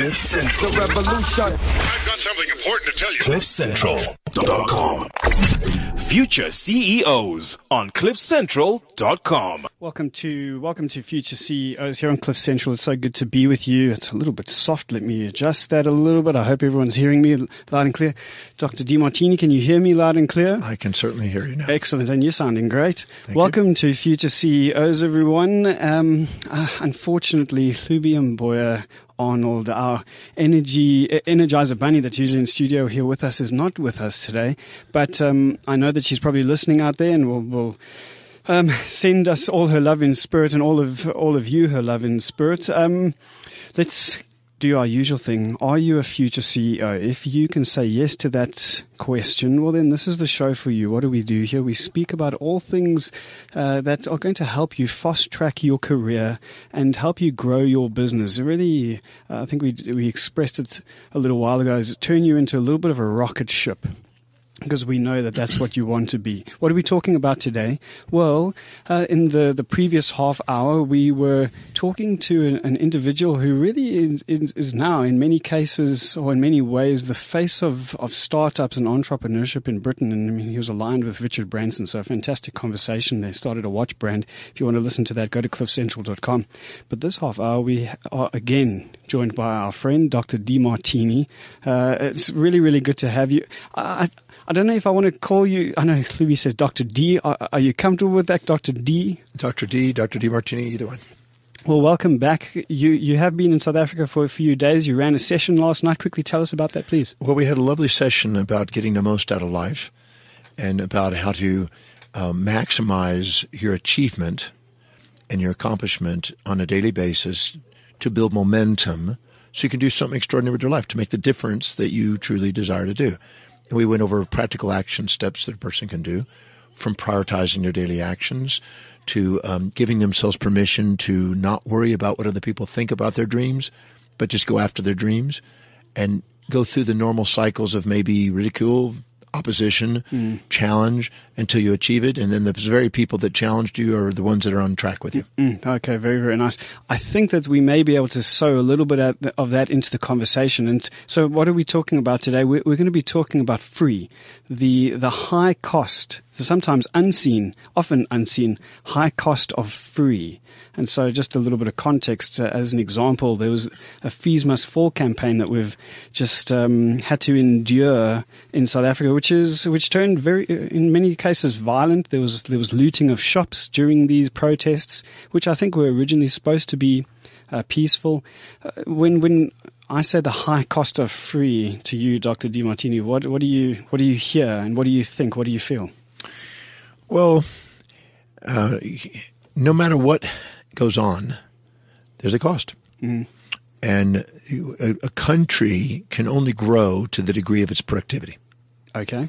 Cliff Central. The revolution. I've got something important to tell you. Cliffcentral.com. Future CEOs on Cliffcentral.com. Welcome to Future CEOs here on Cliff Central. It's so good to be with you. It's a little bit soft. Let me adjust that a little bit. I hope everyone's hearing me loud and clear. Dr. Demartini, can you hear me loud and clear? I can certainly hear you now. Excellent. And you're sounding great. Welcome to Future CEOs, everyone. Unfortunately, Lubium Boyer Arnold, our energizer bunny that's usually in studio here with us, is not with us today. But I know that she's probably listening out there, and will send us all her love in spirit, and all of you her love in spirit. Let's do our usual thing. Are you a future CEO? If you can say yes to that question, well, then this is the show for you. What do we do here? We speak about all things that are going to help you fast track your career and help you grow your business. Really, I think we expressed it a little while ago, is turn you into a little bit of a rocket ship, because we know that that's what you want to be. What are we talking about today? Well, in the previous half hour, we were talking to an individual who really is now, in many cases or in many ways, the face of startups and entrepreneurship in Britain. And I mean, he was aligned with Richard Branson, so a fantastic conversation. They started a watch brand. If you want to listen to that, go to cliffcentral.com. But this half hour, we are again joined by our friend, Dr. Demartini. It's really, really good to have you. I don't know if I want to call you. I know Louis says Dr. D. Are you comfortable with that, Dr. D? Dr. D, Dr. Demartini, either one. Well, welcome back. You have been in South Africa for a few days. You ran a session last night. Quickly tell us about that, please. Well, we had a lovely session about getting the most out of life and about how to maximize your achievement and your accomplishment on a daily basis to build momentum so you can do something extraordinary with your life to make the difference that you truly desire to do. And we went over practical action steps that a person can do, from prioritizing their daily actions to giving themselves permission to not worry about what other people think about their dreams, but just go after their dreams and go through the normal cycles of maybe ridicule, opposition, challenge until you achieve it. And then the very people that challenged you are the ones that are on track with you. Mm-hmm. Okay, very, very nice. I think that we may be able to sow a little bit of that into the conversation. And so what are we talking about today? We're going to be talking about free, the high cost, sometimes often unseen, high cost of free. And so just a little bit of context, as an example, there was a Fees Must Fall campaign that we've just had to endure in South Africa, which turned very, in many cases, violent. There was looting of shops during these protests, which I think were originally supposed to be peaceful. When I say the high cost of free to you, Dr. Demartini, what do you hear and what do you think? What do you feel? Well, no matter what goes on, there's a cost. Mm. And a country can only grow to the degree of its productivity. Okay.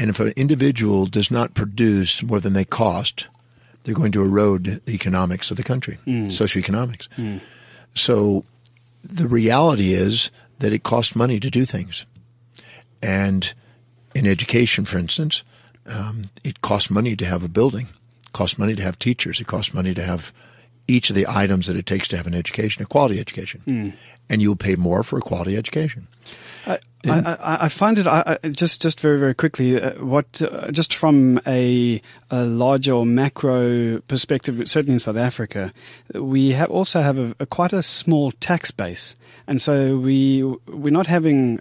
And if an individual does not produce more than they cost, they're going to erode the economics of the country, socioeconomics. Mm. So the reality is that it costs money to do things. And in education, for instance, it costs money to have a building. It costs money to have teachers. It costs money to have each of the items that it takes to have an education, a quality education. Mm. And you'll pay more for a quality education. I find it, just very, very quickly, just from a larger or macro perspective, certainly in South Africa, we also have a quite a small tax base. And so we're not having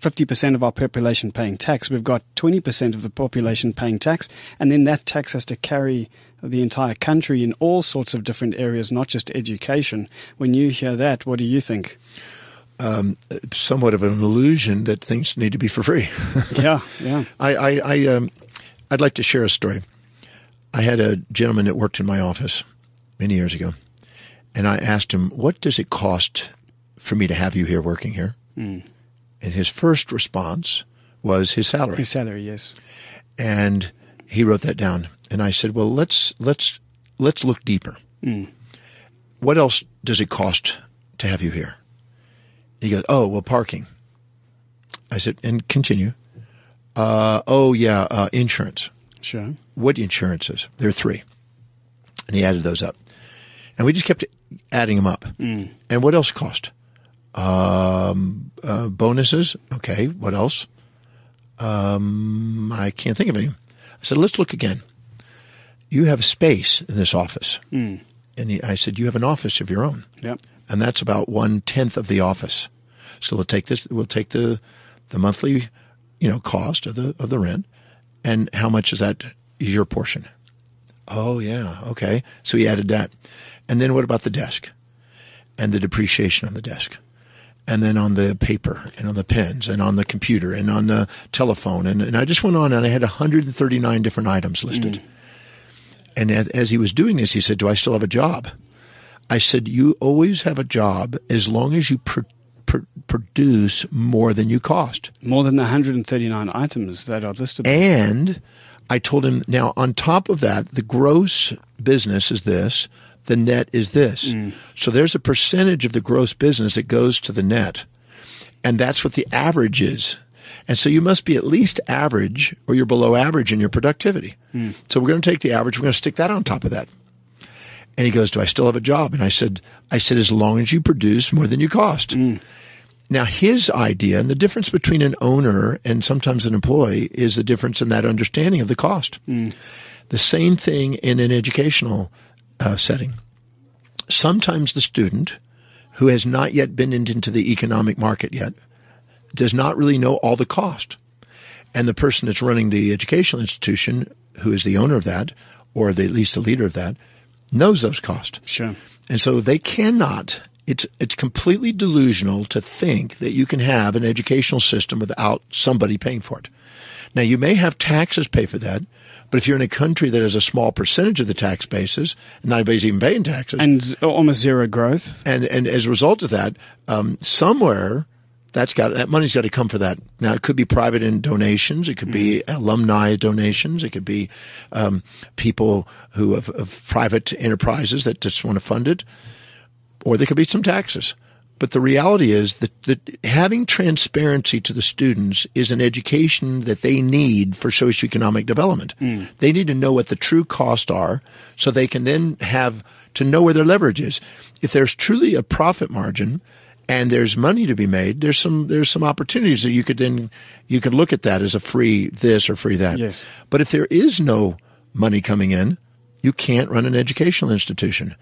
50% of our population paying tax. We've got 20% of the population paying tax, and then that tax has to carry the entire country in all sorts of different areas, not just education. When you hear that, what do you think? Somewhat of an illusion that things need to be for free. Yeah. I'd like to share a story. I had a gentleman that worked in my office many years ago, and I asked him, what does it cost for me to have you here working here? Mm. And his first response was his salary. His salary, yes. And he wrote that down. And I said, well, let's look deeper. Mm. What else does it cost to have you here? And he goes, oh, well, parking. I said, and continue. Insurance. Sure. What insurances? There are 3. And he added those up. And we just kept adding them up. Mm. And what else cost? bonuses. Okay, what else? I can't think of any. I said, let's look again. You have space in this office. Mm. And I said, you have an office of your own. Yep. And that's about 1/10 of the office. So we'll take the monthly, cost of the rent. And how much is that is your portion? Oh yeah. Okay. So he added that. And then what about the desk and the depreciation on the desk? And then on the paper and on the pens and on the computer and on the telephone. And I just went on and I had 139 different items listed. Mm. And as he was doing this, he said, do I still have a job? I said, you always have a job as long as you produce more than you cost. More than the 139 items that I've listed. And I told him, now on top of that, the gross business is this. The net is this. Mm. So there's a percentage of the gross business that goes to the net. And that's what the average is. And so you must be at least average or you're below average in your productivity. Mm. So we're going to take the average. We're going to stick that on top of that. And he goes, do I still have a job? And I said, as long as you produce more than you cost. Mm. Now his idea, and the difference between an owner and sometimes an employee is the difference in that understanding of the cost. Mm. The same thing in an educational setting. Sometimes the student who has not yet been into the economic market yet does not really know all the cost. And the person that's running the educational institution, who is the owner of that, or at least the leader of that, knows those costs. Sure. And so they cannot, it's completely delusional to think that you can have an educational system without somebody paying for it. Now, you may have taxes pay for that, but if you're in a country that has a small percentage of the tax bases, and nobody's even paying taxes. And almost zero growth. And as a result of that, somewhere that money's got to come for that. Now, it could be private in donations. It could be alumni donations. It could be people who have private enterprises that just want to fund it. Or there could be some taxes. But the reality is that having transparency to the students is an education that they need for socioeconomic development. Mm. They need to know what the true costs are so they can then have to know where their leverage is. If there's truly a profit margin and there's money to be made, there's some opportunities that you could look at that as a free this or free that. Yes. But if there is no money coming in, you can't run an educational institution.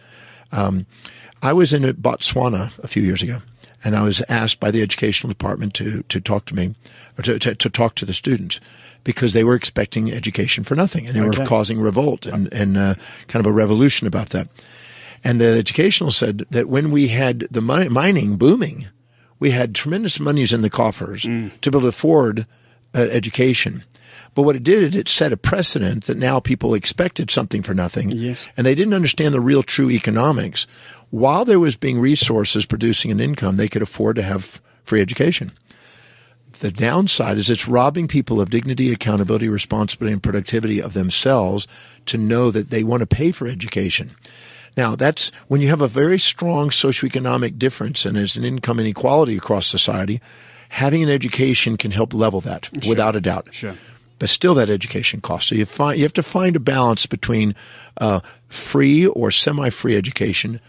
I was in Botswana a few years ago, and I was asked by the educational department to talk to me, or to talk to the students, because they were expecting education for nothing, and they were causing revolt and kind of a revolution about that. And the educational said that when we had the mining booming, we had tremendous monies in the coffers to be able to afford education. But what it did is it set a precedent that now people expected something for nothing. Yes. And they didn't understand the real true economics. While there was being resources producing an income, they could afford to have free education. The downside is it's robbing people of dignity, accountability, responsibility, and productivity of themselves to know that they want to pay for education. Now, that's when you have a very strong socioeconomic difference and there's an income inequality across society, having an education can help level that, sure, without a doubt. Sure. But still that education costs. So you have to find a balance between free or semi-free education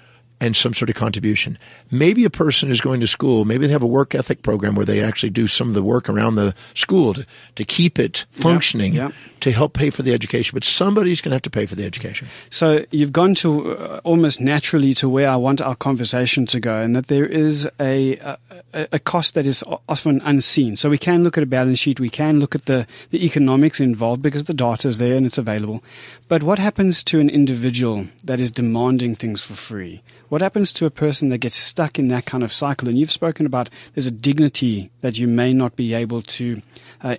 and some sort of contribution. Maybe a person is going to school. Maybe they have a work ethic program where they actually do some of the work around the school to keep it functioning, to help pay for the education. But somebody's going to have to pay for the education. So you've gone to almost naturally to where I want our conversation to go, and that there is a cost that is often unseen. So we can look at a balance sheet. We can look at the economics involved because the data is there and it's available. But what happens to an individual that is demanding things for free? What happens to a person that gets stuck in that kind of cycle? And you've spoken about there's a dignity that you may not be able to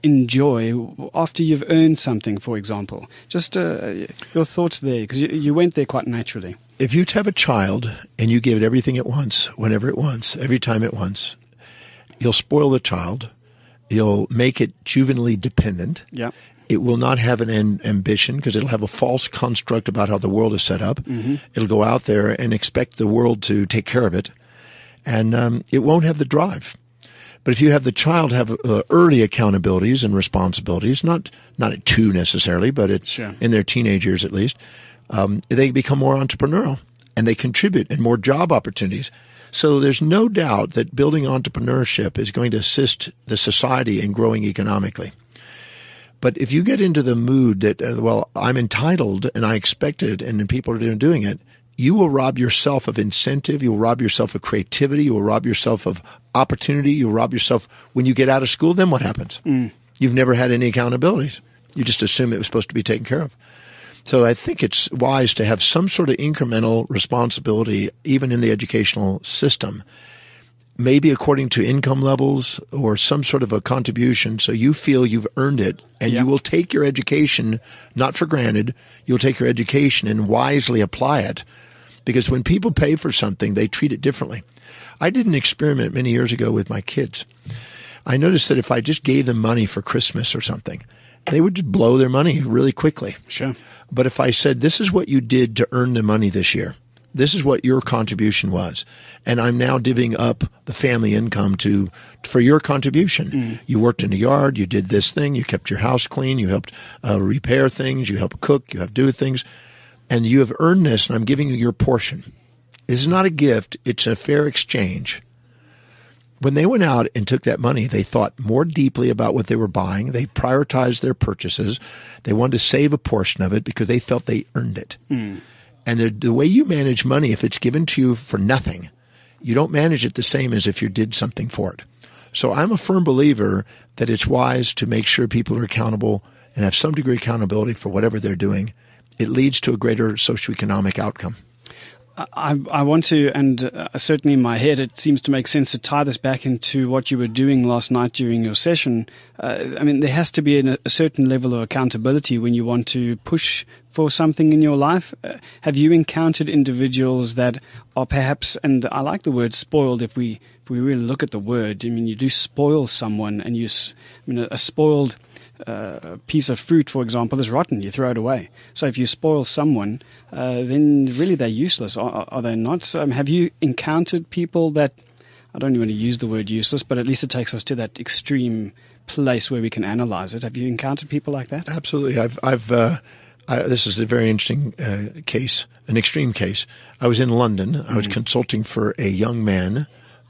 enjoy after you've earned something, for example. Just your thoughts there, because you went there quite naturally. If you have a child and you give it everything at once, whenever it wants, every time it wants, you'll spoil the child. You'll make it juvenilely dependent. Yeah. It will not have an ambition because it'll have a false construct about how the world is set up. Mm-hmm. It'll go out there and expect the world to take care of it. And it won't have the drive. But if you have the child have early accountabilities and responsibilities, not at two necessarily, but in their teenage years at least, they become more entrepreneurial and they contribute and more job opportunities. So there's no doubt that building entrepreneurship is going to assist the society in growing economically. But if you get into the mood that, well, I'm entitled and I expect it and people are doing it, you will rob yourself of incentive. You'll rob yourself of creativity. You'll rob yourself of opportunity. You'll rob yourself. When you get out of school, then what happens? Mm. You've never had any accountabilities. You just assume it was supposed to be taken care of. So I think it's wise to have some sort of incremental responsibility, even in the educational system, maybe according to income levels or some sort of a contribution, so you feel you've earned it, and you will take your education, not for granted, you'll take your education and wisely apply it. Because when people pay for something, they treat it differently. I did an experiment many years ago with my kids. I noticed that if I just gave them money for Christmas or something, they would just blow their money really quickly. Sure. But if I said, this is what you did to earn the money this year, this is what your contribution was, and I'm now divvying up the family income for your contribution. Mm. You worked in the yard, you did this thing, you kept your house clean, you helped repair things, you helped cook, you helped do things, and you have earned this, and I'm giving you your portion. This is not a gift, it's a fair exchange. When they went out and took that money, they thought more deeply about what they were buying. They prioritized their purchases. They wanted to save a portion of it because they felt they earned it. Mm. And the way you manage money, if it's given to you for nothing, you don't manage it the same as if you did something for it. So I'm a firm believer that it's wise to make sure people are accountable and have some degree of accountability for whatever they're doing. It leads to a greater socioeconomic outcome. I want to, and certainly in my head, it seems to make sense to tie this back into what you were doing last night during your session. I mean, there has to be a certain level of accountability when you want to push for something in your life. Have you encountered individuals that are perhaps, and I like the word spoiled, if we really look at the word, I mean, you do spoil someone, and a spoiled piece of fruit, for example, is rotten. You throw it away. So if you spoil someone, then really they're useless, are they not? So, have you encountered people that, I don't even want to use the word useless, but at least it takes us to that extreme place where we can analyze it. Have you encountered people like that? Absolutely. This is a very interesting case, an extreme case. I was in London. Mm-hmm. I was consulting for a young man.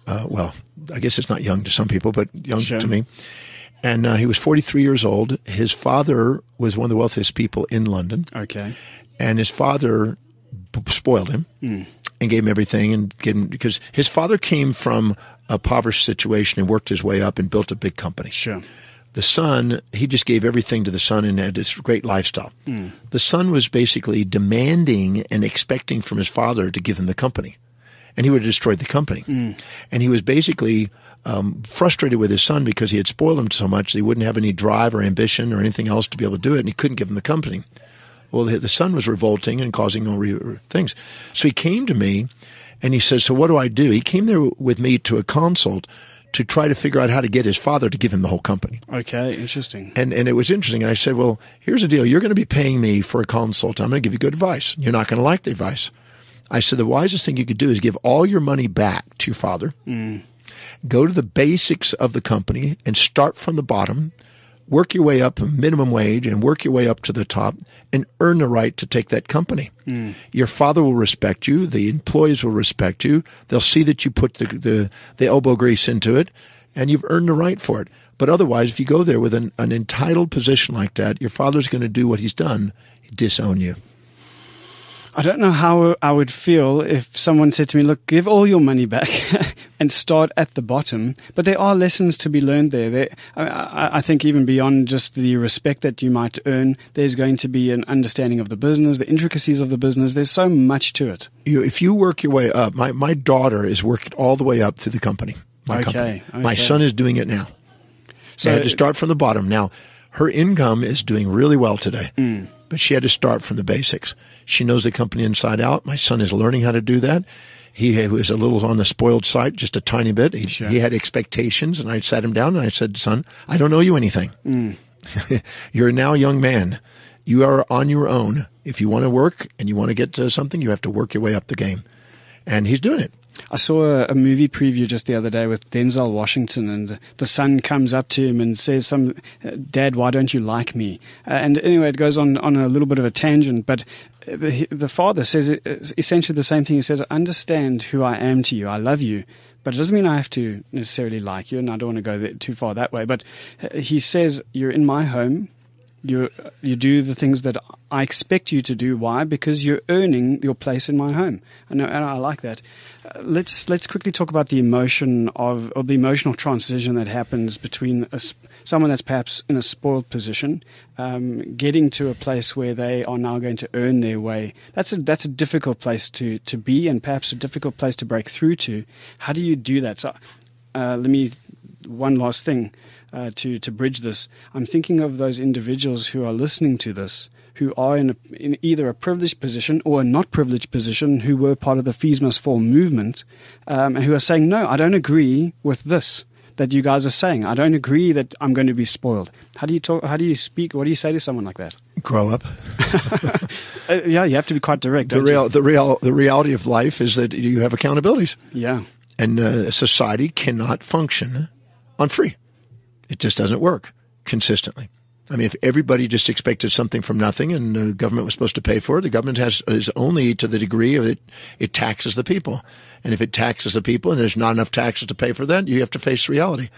Well, I guess it's not young to some people, but young to me. And he was 43 years old. His father was one of the wealthiest people in London. Okay. And his father spoiled him and gave him everything, and gave him, because his father came from a impoverished situation and worked his way up and built a big company. Sure. The son, he just gave everything to the son and had this great lifestyle. Mm. The son was basically demanding and expecting from his father to give him the company. And he would have destroyed the company. Mm. And he was basically frustrated with his son because he had spoiled him so much that he wouldn't have any drive or ambition or anything else to be able to do it, and he couldn't give him the company. Well, the son was revolting and causing all things. So he came to me, and he says, so what do I do? He came there with me to a consult to try to figure out how to get his father to give him the whole company. Okay, interesting. And it was interesting. And I said, well, here's the deal. You're going to be paying me for a consult. I'm going to give you good advice. You're not going to like the advice. I said, the wisest thing you could do is give all your money back to your father, go to the basics of the company and start from the bottom, work your way up minimum wage and work your way up to the top and earn the right to take that company. Mm. Your father will respect you. The employees will respect you. They'll see that you put the elbow grease into it and you've earned the right for it. But otherwise, if you go there with an entitled position like that, your father's going to do what he's done, disown you. I don't know how I would feel if someone said to me, look, give all your money back and start at the bottom. But there are lessons to be learned there. I think even beyond just the respect that you might earn, there's going to be an understanding of the business, the intricacies of the business. There's so much to it. If you work your way up, my daughter is working all the way up through the company, company. Okay. My son is doing it now. So I had to start from the bottom. Now, her income is doing really well today. Mm. But she had to start from the basics. She knows the company inside out. My son is learning how to do that. He was a little on the spoiled side, just a tiny bit. He had expectations, and I sat him down, and I said, son, I don't owe you anything. Mm. You're now a young man. You are on your own. If you want to work and you want to get to something, you have to work your way up the game. And he's doing it. I saw a movie preview just the other day with Denzel Washington, and the son comes up to him and says, Dad, why don't you like me? And anyway, it goes on a little bit of a tangent, but the father says essentially the same thing. He said, understand who I am to you. I love you, but it doesn't mean I have to necessarily like you, and I don't want to go too far that way. But he says, you're in my home. You do the things that I expect you to do. Why? Because you're earning your place in my home. I know, and I like that. Let's quickly talk about the emotion of the emotional transition that happens between someone that's perhaps in a spoiled position, getting to a place where they are now going to earn their way. That's a difficult place to be, and perhaps a difficult place to break through to. How do you do that? So, one last thing. To bridge this, I'm thinking of those individuals who are listening to this, who are in either a privileged position or a not privileged position, who were part of the Fees Must Fall movement, and who are saying, no, I don't agree with this that you guys are saying. I don't agree that I'm going to be spoiled. How do you talk? How do you speak? What do you say to someone like that? Grow up. Yeah, you have to be quite direct. The reality of life is that you have accountabilities. Yeah, and society cannot function on free. It just doesn't work consistently. I mean, if everybody just expected something from nothing and the government was supposed to pay for it, the government is only to the degree of it taxes the people. And if it taxes the people and there's not enough taxes to pay for that, you have to face reality.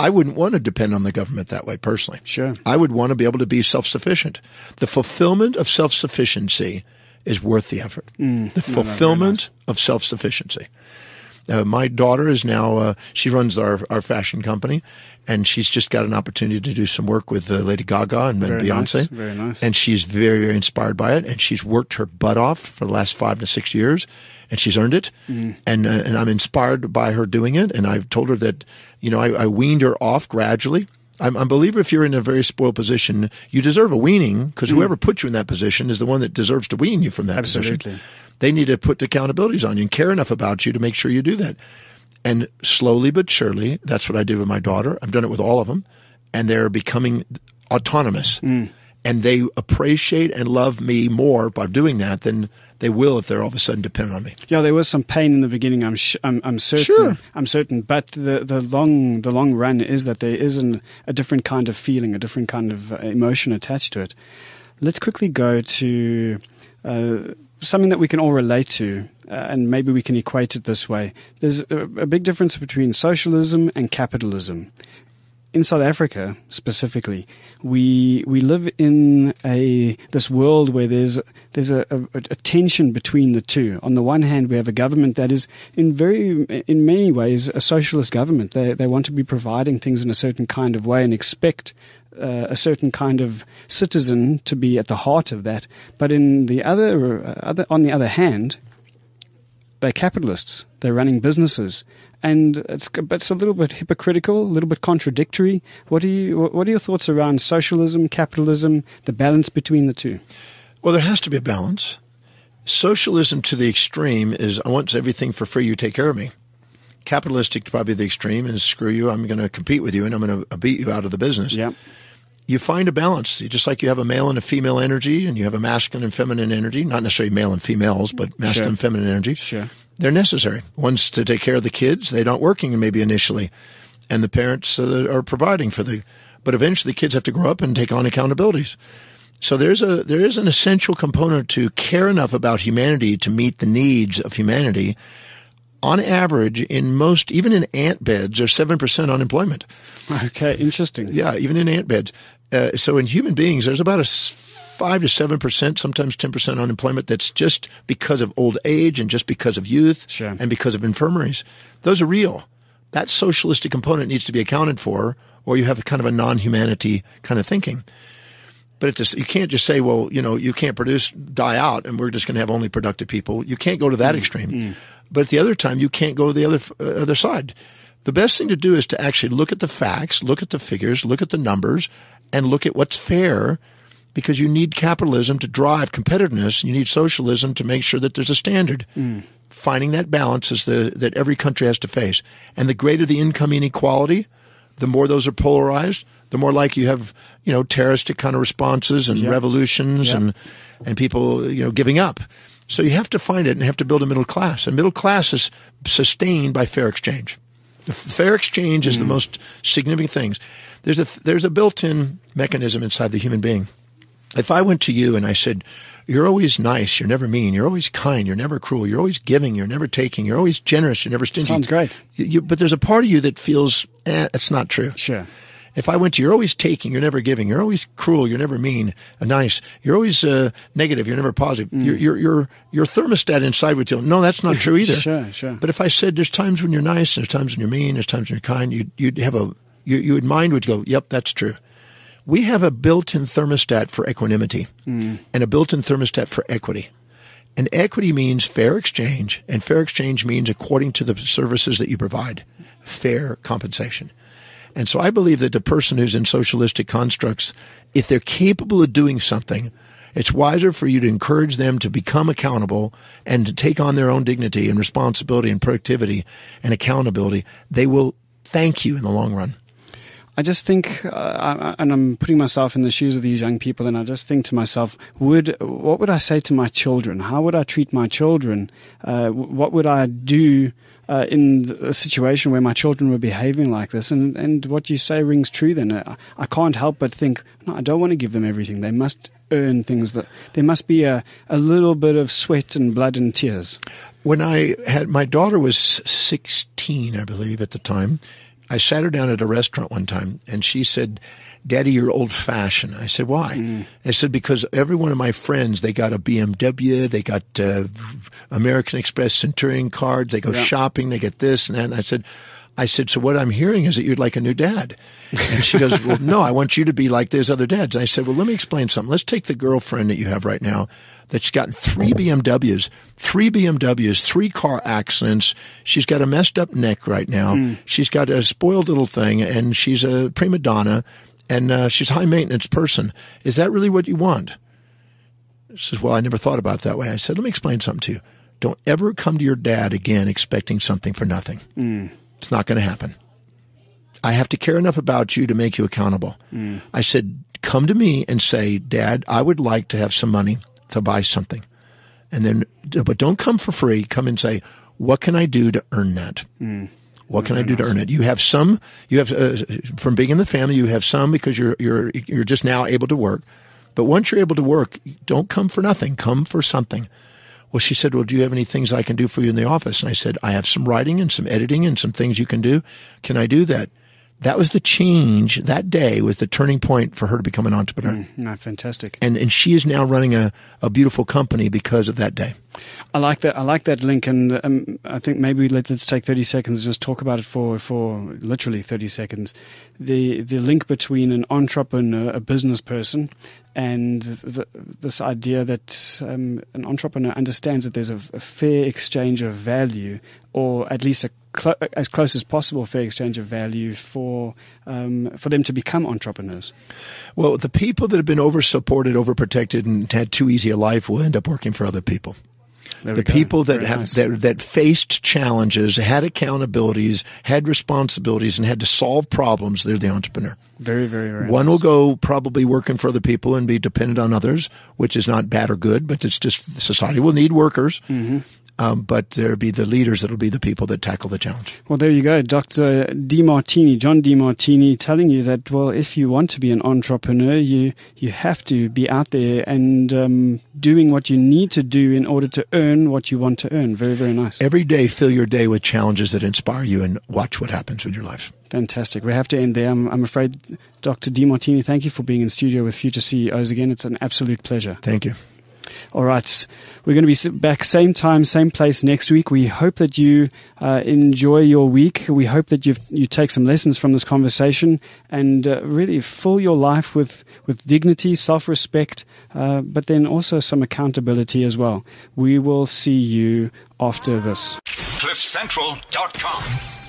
I wouldn't want to depend on the government that way personally. Sure. I would want to be able to be self-sufficient. The fulfillment of self-sufficiency is worth the effort. The fulfillment of self-sufficiency. My daughter is now, she runs our fashion company, and she's just got an opportunity to do some work with Lady Gaga and Beyonce. Nice, very nice. And she's very, very inspired by it. And she's worked her butt off for the last 5 to 6 years, and she's earned it. And I'm inspired by her doing it. And I've told her that, you know, I weaned her off gradually. I believe if you're in a very spoiled position, you deserve a weaning, because whoever put you in that position is the one that deserves to wean you from that position. They need to put accountabilities on you and care enough about you to make sure you do that. And slowly but surely, that's what I do with my daughter. I've done it with all of them, and they're becoming autonomous. And they appreciate and love me more by doing that than they will if they're all of a sudden dependent on me. Yeah, there was some pain in the beginning. I'm certain. Sure. I'm certain. But the long run is that there is a different kind of feeling, a different kind of emotion attached to it. Let's quickly go to something that we can all relate to, and maybe we can equate it this way. There's a big difference between socialism and capitalism. In South Africa specifically, we live in this world where there's a tension between the two. On the one hand, we have a government that is in many ways a socialist government. They want to be providing things in a certain kind of way and expect a certain kind of citizen to be at the heart of that. But on the other hand, they're capitalists. They're running businesses. And it's a little bit hypocritical, a little bit contradictory. What are your thoughts around socialism, capitalism, the balance between the two? Well, there has to be a balance. Socialism to the extreme is, I want everything for free, you take care of me. Capitalistic to probably the extreme is, screw you, I'm going to compete with you and I'm going to beat you out of the business. Yeah. You find a balance, just like you have a male and a female energy, and you have a masculine and feminine energy, not necessarily male and females, but masculine and feminine energy. Sure. They're necessary. One's to take care of the kids. They're not working maybe initially, and the parents are providing for but eventually the kids have to grow up and take on accountabilities. So there is an essential component to care enough about humanity to meet the needs of humanity. On average, even in ant beds, there's 7% unemployment. Okay, interesting. Yeah, even in ant beds. So in human beings, there's about 5 to 7%, sometimes 10% unemployment. That's just because of old age and just because of youth and because of infirmaries. Those are real. That socialistic component needs to be accounted for, or you have a kind of a non-humanity kind of thinking. But you can't just say, well, you know, you can't produce, die out, and we're just going to have only productive people. You can't go to that extreme. But at the other time, you can't go to the other side. The best thing to do is to actually look at the facts, look at the figures, look at the numbers, and look at what's fair. Because you need capitalism to drive competitiveness. You need socialism to make sure that there's a standard. Finding that balance is that every country has to face. And the greater the income inequality, the more those are polarized, the more likely you have, you know, terroristic kind of responses and revolutions and people, you know, giving up. So you have to find it and have to build a middle class. A middle class is sustained by fair exchange. The fair exchange is the most significant thing. There's a built-in mechanism inside the human being. If I went to you and I said, you're always nice, you're never mean, you're always kind, you're never cruel, you're always giving, you're never taking, you're always generous, you're never stingy. Sounds great. But there's a part of you that feels, it's not true. Sure. If I went to, you're always taking, you're never giving, you're always cruel, you're never mean, nice, you're always negative, you're never positive. Your thermostat inside would tell, no, that's not true either. Sure. But if I said, there's times when you're nice, there's times when you're mean, there's times when you're kind, your mind would go, yep, that's true. We have a built-in thermostat for equanimity and a built-in thermostat for equity. And equity means fair exchange, and fair exchange means according to the services that you provide, fair compensation. And so I believe that the person who's in socialistic constructs, if they're capable of doing something, it's wiser for you to encourage them to become accountable and to take on their own dignity and responsibility and productivity and accountability. They will thank you in the long run. I just think, and I'm putting myself in the shoes of these young people, and I just think to myself, what would I say to my children? How would I treat my children? What would I do in a situation where my children were behaving like this? And what you say rings true then. I can't help but think, no, I don't want to give them everything. They must earn things. There must be a little bit of sweat and blood and tears. When I had, my daughter was 16, I believe, at the time. I sat her down at a restaurant one time, and she said, Daddy, you're old-fashioned. I said, why? I said, because every one of my friends, they got a BMW, they got American Express Centurion cards, they go shopping, they get this and that. And I said, so what I'm hearing is that you'd like a new dad. And she goes, well, no, I want you to be like those other dads. And I said, well, let me explain something. Let's take the girlfriend that you have right now that's gotten three BMWs, three car accidents. She's got a messed up neck right now. She's got a spoiled little thing, and she's a prima donna, and she's a high-maintenance person. Is that really what you want? She says, well, I never thought about it that way. I said, let me explain something to you. Don't ever come to your dad again expecting something for nothing. It's not going to happen. I have to care enough about you to make you accountable. I said, come to me and say, Dad, I would like to have some money to buy something. And then, but don't come for free. Come and say, what can I do to earn that? What can I do to earn it? You have some, from being in the family, you have some because you're just now able to work. But once you're able to work, don't come for nothing. Come for something. Well, she said, well, do you have any things I can do for you in the office? And I said, I have some writing and some editing and some things you can do. Can I do that? That was the change. That day was the turning point for her to become an entrepreneur. Not fantastic. And she is now running a beautiful company because of that day. I like that. I like that link, and I think maybe let's take 30 seconds and just talk about it for literally 30 seconds. The link between an entrepreneur, a business person, and this idea that an entrepreneur understands that there's a fair exchange of value, or at least as close as possible fair exchange of value for them to become entrepreneurs. Well, the people that have been over-supported, over-protected, and had too easy a life will end up working for other people. The people that that faced challenges, had accountabilities, had responsibilities, and had to solve problems, they're the entrepreneur. Very, very, very. One will go probably working for other people and be dependent on others, which is not bad or good, but it's just society will need workers. But there'll be the leaders that'll be the people that tackle the challenge. Well, there you go. Dr. Demartini, John Demartini, telling you that, well, if you want to be an entrepreneur, you have to be out there and doing what you need to do in order to earn what you want to earn. Very, very nice. Every day, fill your day with challenges that inspire you and watch what happens in your life. Fantastic. We have to end there. I'm afraid, Dr. Demartini, thank you for being in studio with Future CEOs again. It's an absolute pleasure. Thank you. All right. We're going to be back same time, same place next week. We hope that you enjoy your week. We hope that you take some lessons from this conversation and really fill your life with dignity, self-respect, but then also some accountability as well. We will see you after this. Cliffcentral.com